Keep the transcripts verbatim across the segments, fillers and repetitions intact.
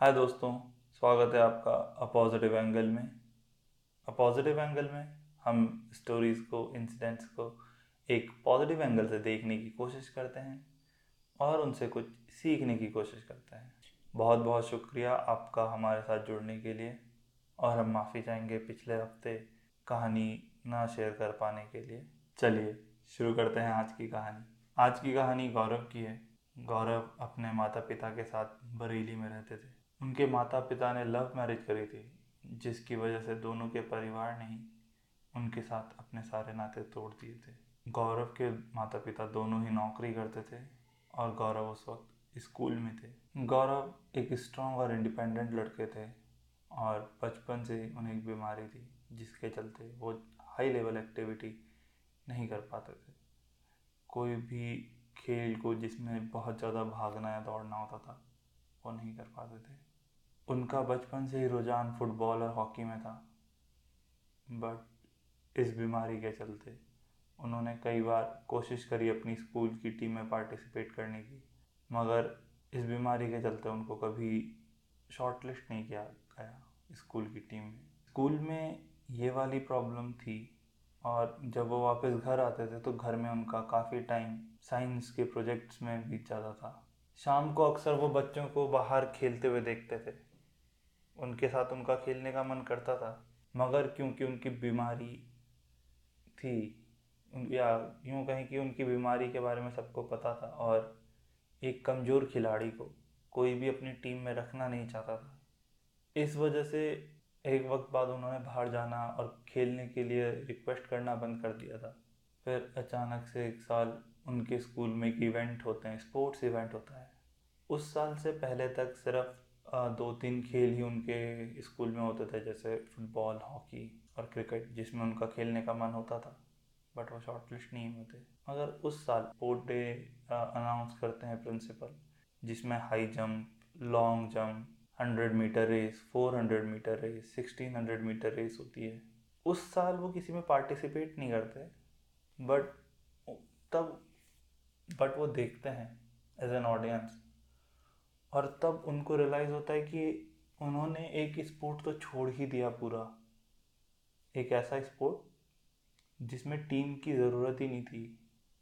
हाय दोस्तों, स्वागत है आपका अ पॉजिटिव एंगल में। अ पॉजिटिव एंगल में हम स्टोरीज़ को, इंसिडेंट्स को एक पॉजिटिव एंगल से देखने की कोशिश करते हैं और उनसे कुछ सीखने की कोशिश करते हैं। बहुत बहुत शुक्रिया आपका हमारे साथ जुड़ने के लिए, और हम माफ़ी चाहेंगे पिछले हफ्ते कहानी ना शेयर कर पाने के लिए। चलिए शुरू करते हैं आज की कहानी। आज की कहानी गौरव की है। गौरव अपने माता पिता के साथ बरेली में रहते थे। उनके माता पिता ने लव मैरिज करी थी, जिसकी वजह से दोनों के परिवार ने ही उनके साथ अपने सारे नाते तोड़ दिए थे। गौरव के माता पिता दोनों ही नौकरी करते थे और गौरव उस वक्त स्कूल में थे। गौरव एक स्ट्रॉन्ग और इंडिपेंडेंट लड़के थे और बचपन से उन्हें एक बीमारी थी, जिसके चलते वो हाई लेवल एक्टिविटी नहीं कर पाते थे। कोई भी खेल को जिसमें बहुत ज़्यादा भागना या दौड़ना होता था, वो नहीं कर पाते थे। उनका बचपन से ही रुझान फुटबॉल और हॉकी में था, बट इस बीमारी के चलते उन्होंने कई बार कोशिश करी अपनी स्कूल की टीम में पार्टिसिपेट करने की, मगर इस बीमारी के चलते उनको कभी शॉर्टलिस्ट नहीं किया गया स्कूल की टीम में। स्कूल में ये वाली प्रॉब्लम थी, और जब वो वापस घर आते थे तो घर में उनका काफ़ी टाइम साइंस के प्रोजेक्ट्स में बीत जाता था। शाम को अक्सर वो बच्चों को बाहर खेलते हुए देखते थे। उनके साथ उनका खेलने का मन करता था, मगर क्योंकि उनकी बीमारी थी, या यूँ कहें कि उनकी बीमारी के बारे में सबको पता था, और एक कमज़ोर खिलाड़ी को कोई भी अपनी टीम में रखना नहीं चाहता था। इस वजह से एक वक्त बाद उन्होंने बाहर जाना और खेलने के लिए रिक्वेस्ट करना बंद कर दिया था। फिर अचानक से एक साल उनके स्कूल में एक इवेंट होते हैं, स्पोर्ट्स इवेंट होता है। उस साल से पहले तक सिर्फ दो तीन खेल ही उनके स्कूल में होते थे, जैसे फुटबॉल, हॉकी और क्रिकेट, जिसमें उनका खेलने का मन होता था, बट वो शॉर्टलिस्ट नहीं होते। मगर उस साल स्पोर्ट डे अनाउंस करते हैं प्रिंसिपल, जिसमें high jump, long jump, hundred metre race, four hundred metre race, sixteen hundred metre race होती है। उस साल वो किसी में पार्टिसिपेट नहीं करते, बट तब बट वो देखते हैं एज एन ऑडियंस, और तब उनको रियलाइज़ होता है कि उन्होंने एक स्पोर्ट तो छोड़ ही दिया पूरा, एक ऐसा स्पोर्ट जिसमें टीम की ज़रूरत ही नहीं थी।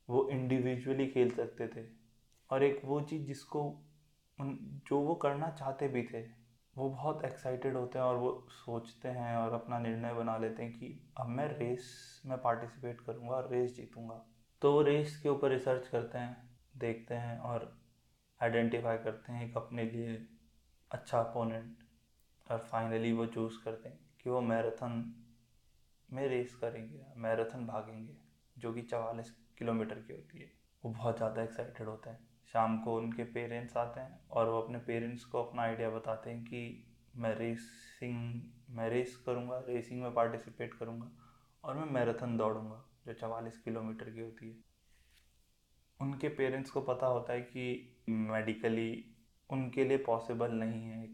वो इंडिविजुअली खेल सकते थे, और एक वो चीज़ जिसको उन जो वो करना चाहते भी थे। वो बहुत एक्साइटेड होते हैं और वो सोचते हैं और अपना निर्णय बना लेते हैं कि अब मैं रेस में पार्टिसिपेट करूँगा, रेस जीतूँगा। तो वो रेस के ऊपर रिसर्च करते हैं, देखते हैं और आइडेंटिफाई करते हैं एक अपने लिए अच्छा अपोनेंट, और फाइनली वो चूज़ करते हैं कि वो मैराथन में रेस करेंगे, मैराथन भागेंगे, जो कि चवालीस किलोमीटर की होती है। वो बहुत ज़्यादा एक्साइटेड होते हैं। शाम को उनके पेरेंट्स आते हैं और वो अपने पेरेंट्स को अपना आइडिया बताते हैं कि मैं रेसिंग मैं रेस करूँगा, रेसिंग में पार्टिसिपेट करूँगा और मैं मैराथन दौड़ूँगा, जो चवालीस किलोमीटर की होती है। उनके पेरेंट्स को पता होता है कि मेडिकली उनके लिए पॉसिबल नहीं है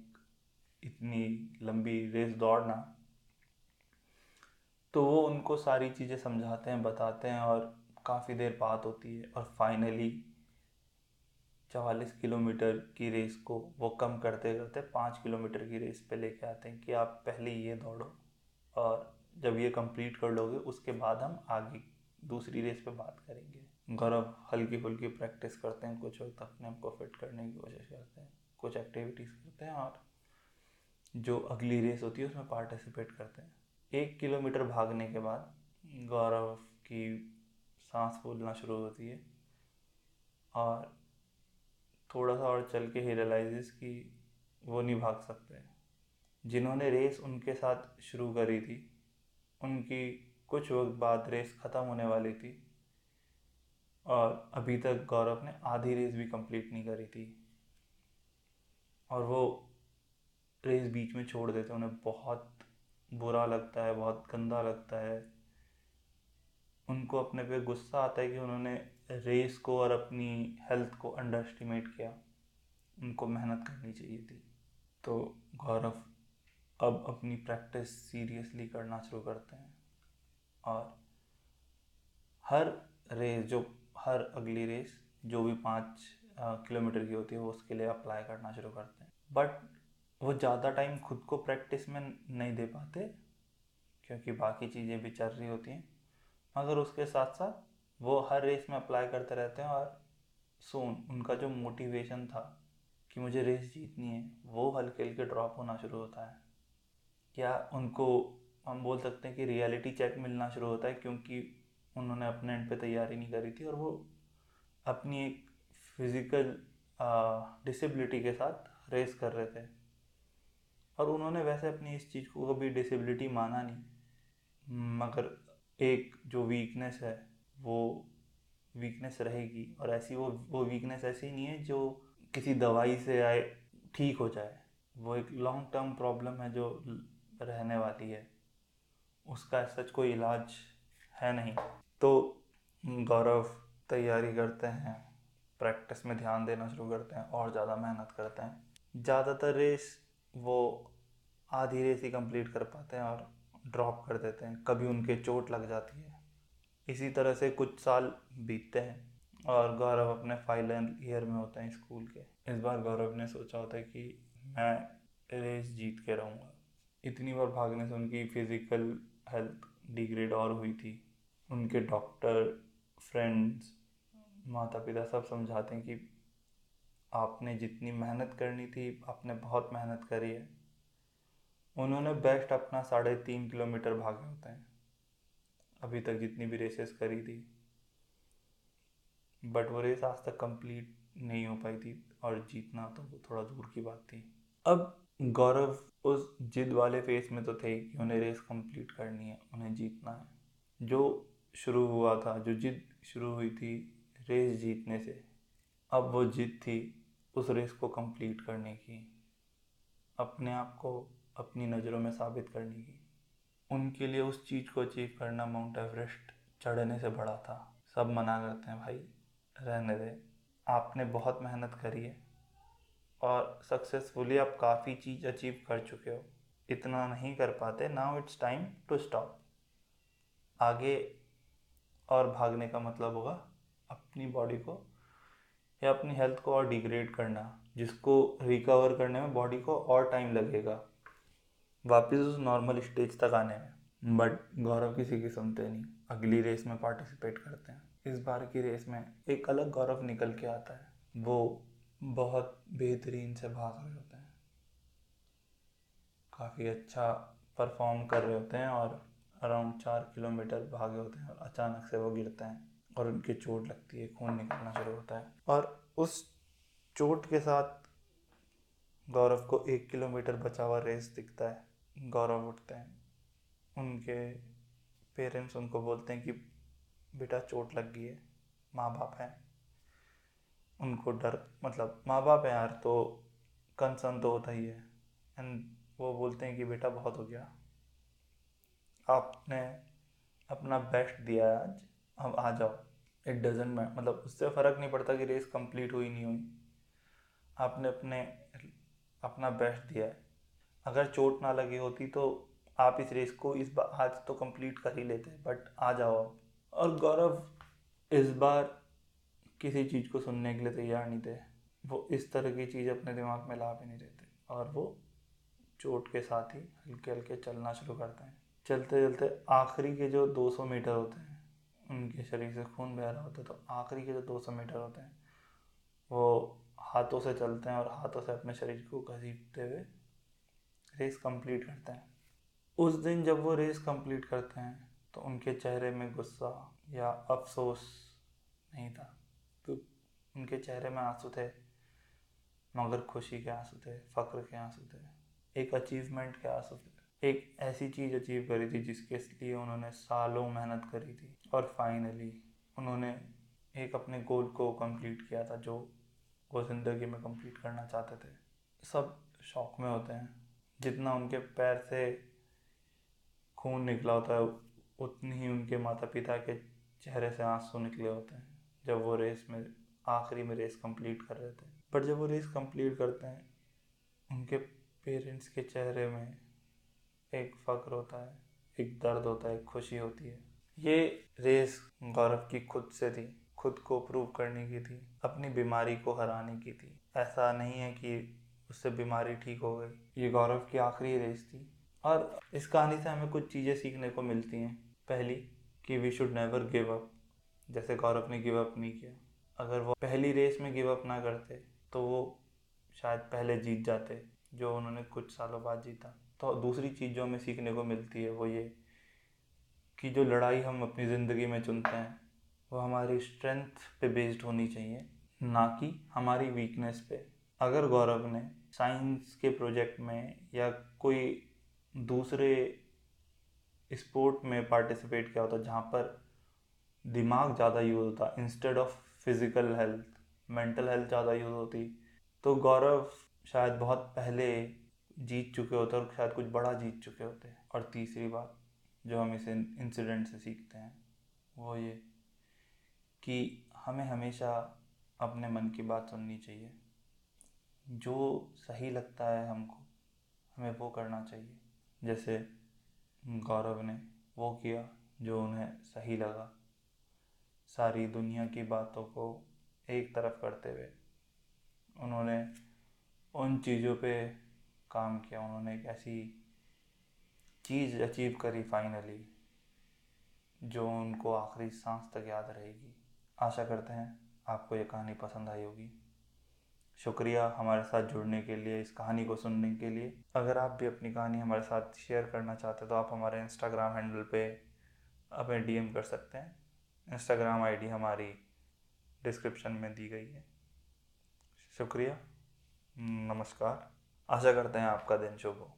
इतनी लंबी रेस दौड़ना, तो वो उनको सारी चीज़ें समझाते हैं, बताते हैं, और काफ़ी देर बात होती है, और फाइनली चवालीस किलोमीटर की रेस को वो कम करते करते पाँच किलोमीटर की रेस पे लेके आते हैं कि आप पहले ये दौड़ो, और जब ये कंप्लीट कर लोगे उसके बाद हम आगे दूसरी रेस पे बात करेंगे। गौरव हल्की फुल्की प्रैक्टिस करते हैं, कुछ वक्त अपने आप को फिट करने की कोशिश करते हैं, कुछ एक्टिविटीज़ करते हैं, और जो अगली रेस होती है उसमें पार्टिसिपेट करते हैं। एक किलोमीटर भागने के बाद गौरव की सांस फूलना शुरू होती है, और थोड़ा सा और चल के ही रियलाइज़ कि वो नहीं भाग सकते। जिन्होंने रेस उनके साथ शुरू करी थी, उनकी कुछ वक्त बाद रेस ख़त्म होने वाली थी, और अभी तक गौरव ने आधी रेस भी कंप्लीट नहीं करी थी, और वो रेस बीच में छोड़ देते। उन्हें बहुत बुरा लगता है, बहुत गंदा लगता है। उनको अपने पे गुस्सा आता है कि उन्होंने रेस को और अपनी हेल्थ को अंडर एस्टिमेट किया। उनको मेहनत करनी चाहिए थी। तो गौरव अब अपनी प्रैक्टिस सीरियसली करना शुरू करते हैं, और हर रेस जो हर अगली रेस जो भी पाँच किलोमीटर की होती है, वो उसके लिए अप्लाई करना शुरू करते हैं। बट वो ज़्यादा टाइम खुद को प्रैक्टिस में नहीं दे पाते क्योंकि बाकी चीज़ें भी चल रही होती हैं, मगर उसके साथ साथ वो हर रेस में अप्लाई करते रहते हैं। और सोन उनका जो मोटिवेशन था कि मुझे रेस जीतनी है, वो हल्के हल्के ड्रॉप होना शुरू होता है, या उनको हम बोल सकते हैं कि रियलिटी चेक मिलना शुरू होता है, क्योंकि उन्होंने अपने एंड पे तैयारी नहीं करी थी और वो अपनी एक फिज़िकल डिसेबिलिटी के साथ रेस कर रहे थे। और उन्होंने वैसे अपनी इस चीज़ को कभी डिसेबिलिटी माना नहीं, मगर एक जो वीकनेस है वो वीकनेस रहेगी, और ऐसी वो वो वीकनेस ऐसी नहीं है जो किसी दवाई से आए ठीक हो जाए। वो एक लॉन्ग टर्म प्रॉब्लम है जो रहने वाली है, उसका सच कोई इलाज है नहीं। तो गौरव तैयारी करते हैं, प्रैक्टिस में ध्यान देना शुरू करते हैं और ज़्यादा मेहनत करते हैं। ज़्यादातर रेस वो आधी रेस ही कंप्लीट कर पाते हैं और ड्रॉप कर देते हैं, कभी उनके चोट लग जाती है। इसी तरह से कुछ साल बीतते हैं और गौरव अपने फाइनल ईयर में होते हैं स्कूल के। इस बार गौरव ने सोचा होता है कि मैं रेस जीत के रहूँगा। इतनी बार भागने से उनकी फिज़िकल हेल्थ डिग्रेड और हुई थी। उनके डॉक्टर, फ्रेंड्स, माता पिता सब समझाते हैं कि आपने जितनी मेहनत करनी थी आपने बहुत मेहनत करी है। उन्होंने बेस्ट अपना साढ़े तीन किलोमीटर भागे होते हैं अभी तक जितनी भी रेसेस करी थी, बट वो रेस आज तक कंप्लीट नहीं हो पाई थी, और जीतना तो वो थोड़ा दूर की बात थी। अब गौरव उस जिद वाले फेस में तो थे कि उन्हें रेस कंप्लीट करनी है, उन्हें जीतना है। जो शुरू हुआ था, जो जिद शुरू हुई थी रेस जीतने से, अब वो जिद थी उस रेस को कंप्लीट करने की, अपने आप को अपनी नज़रों में साबित करने की। उनके लिए उस चीज़ को अचीव करना माउंट एवरेस्ट चढ़ने से बड़ा था। सब मना करते हैं, भाई रहने दे, आपने बहुत मेहनत करी है और सक्सेसफुली आप काफ़ी चीज़ अचीव कर चुके हो, इतना नहीं कर पाते, now it's time to stop. आगे और भागने का मतलब होगा अपनी बॉडी को या अपनी हेल्थ को और डिग्रेड करना, जिसको रिकवर करने में बॉडी को और टाइम लगेगा, वापस उस नॉर्मल स्टेज तक आने में। बट गौरव किसी की सुनते नहीं, अगली रेस में पार्टिसिपेट करते हैं। इस बार की रेस में एक अलग गौरव निकल के आता है, वो बहुत बेहतरीन से भाग रहे होते हैं, काफ़ी अच्छा परफॉर्म कर रहे होते हैं और अराउंड चार किलोमीटर भागे होते हैं और अचानक से वो गिरते हैं और उनकी चोट लगती है, खून निकलना शुरू होता है। और उस चोट के साथ गौरव को एक किलोमीटर बचा हुआ रेस दिखता है। गौरव उठते हैं, उनके पेरेंट्स उनको बोलते हैं कि बेटा चोट लग गई है, माँ बाप हैं, उनको डर, मतलब माँ बाप हैं यार, तो कंसर्न तो होता ही है। एंड वो बोलते हैं कि बेटा बहुत हो गया, आपने अपना बेस्ट दिया है आज, अब आ जाओ, इट डजेंट मैटर, मतलब उससे फ़र्क नहीं पड़ता कि रेस कंप्लीट हुई नहीं हुई, आपने अपने अपना बेस्ट दिया है। अगर चोट ना लगी होती तो आप इस रेस को इस बार आज तो कंप्लीट कर ही लेते, बट आ जाओ। और गौरव इस बार किसी चीज़ को सुनने के लिए तैयार नहीं थे, वो इस तरह की चीज़ अपने दिमाग में ला भी नहीं देते और वो चोट के साथ ही हल्के हल्के चलना शुरू करते हैं। चलते चलते आखिरी के जो दो सौ मीटर होते हैं, उनके शरीर से खून बह रहा होता है, तो आखिरी के जो दो सौ मीटर होते हैं वो हाथों से चलते हैं और हाथों से अपने शरीर को घसीटते हुए रेस कंप्लीट करते हैं। उस दिन जब वो रेस कंप्लीट करते हैं तो उनके चेहरे में गुस्सा या अफसोस नहीं था, तो उनके चेहरे में आंसू थे, मगर खुशी के आंसू थे, फ़ख्र के आंसू थे, एक अचीवमेंट के आंसू थे। एक ऐसी चीज़ अचीव करी थी जिसके लिए उन्होंने सालों मेहनत करी थी, और फाइनली उन्होंने एक अपने गोल को कंप्लीट किया था जो वो ज़िंदगी में कंप्लीट करना चाहते थे। सब शौक में होते हैं, जितना उनके पैर से खून निकला होता है उतनी ही उनके माता पिता के चेहरे से आंसू निकले होते हैं जब वो रेस में आखिरी में रेस कंप्लीट कर रहे थे। पर जब वो रेस कंप्लीट करते हैं उनके पेरेंट्स के चेहरे में एक फ़ख्र होता है, एक दर्द होता है, एक खुशी होती है। ये रेस गौरव की खुद से थी, खुद को प्रूव करने की थी, अपनी बीमारी को हराने की थी। ऐसा नहीं है कि उससे बीमारी ठीक हो गई। ये गौरव की आखिरी रेस थी और इस कहानी से हमें कुछ चीज़ें सीखने को मिलती हैं। पहली कि we should never give up, जैसे गौरव ने गिव अप नहीं किया। अगर वो पहली रेस में गिव अप ना करते तो वो शायद पहले जीत जाते, जो उन्होंने कुछ सालों बाद जीता। तो दूसरी चीज़ जो हमें सीखने को मिलती है वो ये कि जो लड़ाई हम अपनी ज़िंदगी में चुनते हैं वो हमारी स्ट्रेंथ पे बेस्ड होनी चाहिए, ना कि हमारी वीकनेस पे। अगर गौरव ने साइंस के प्रोजेक्ट में या कोई दूसरे स्पोर्ट में पार्टिसिपेट किया होता जहाँ पर दिमाग ज़्यादा यूज़ होता instead of physical health, mental health ज़्यादा यूज़ होती, तो गौरव शायद बहुत पहले जीत चुके होते और शायद कुछ बड़ा जीत चुके होते हैं। और तीसरी बात जो हम इस इंसिडेंट से सीखते हैं वो ये कि हमें हमेशा अपने मन की बात सुननी चाहिए। जो सही लगता है हमको, हमें वो करना चाहिए। जैसे गौरव ने वो किया जो उन्हें सही लगा, सारी दुनिया की बातों को एक तरफ करते हुए उन्होंने उन चीज़ों पे काम किया। उन्होंने एक ऐसी चीज़ अचीव करी फाइनली जो उनको आखिरी सांस तक याद रहेगी। आशा करते हैं आपको ये कहानी पसंद आई होगी। शुक्रिया हमारे साथ जुड़ने के लिए, इस कहानी को सुनने के लिए। अगर आप भी अपनी कहानी हमारे साथ शेयर करना चाहते हैं तो आप हमारे इंस्टाग्राम हैंडल पे हमें डीएम कर सकते हैं। इंस्टाग्राम आईडी हमारी डिस्क्रिप्शन में दी गई है। शुक्रिया, नमस्कार। आशा करते हैं आपका दिन शुभ हो।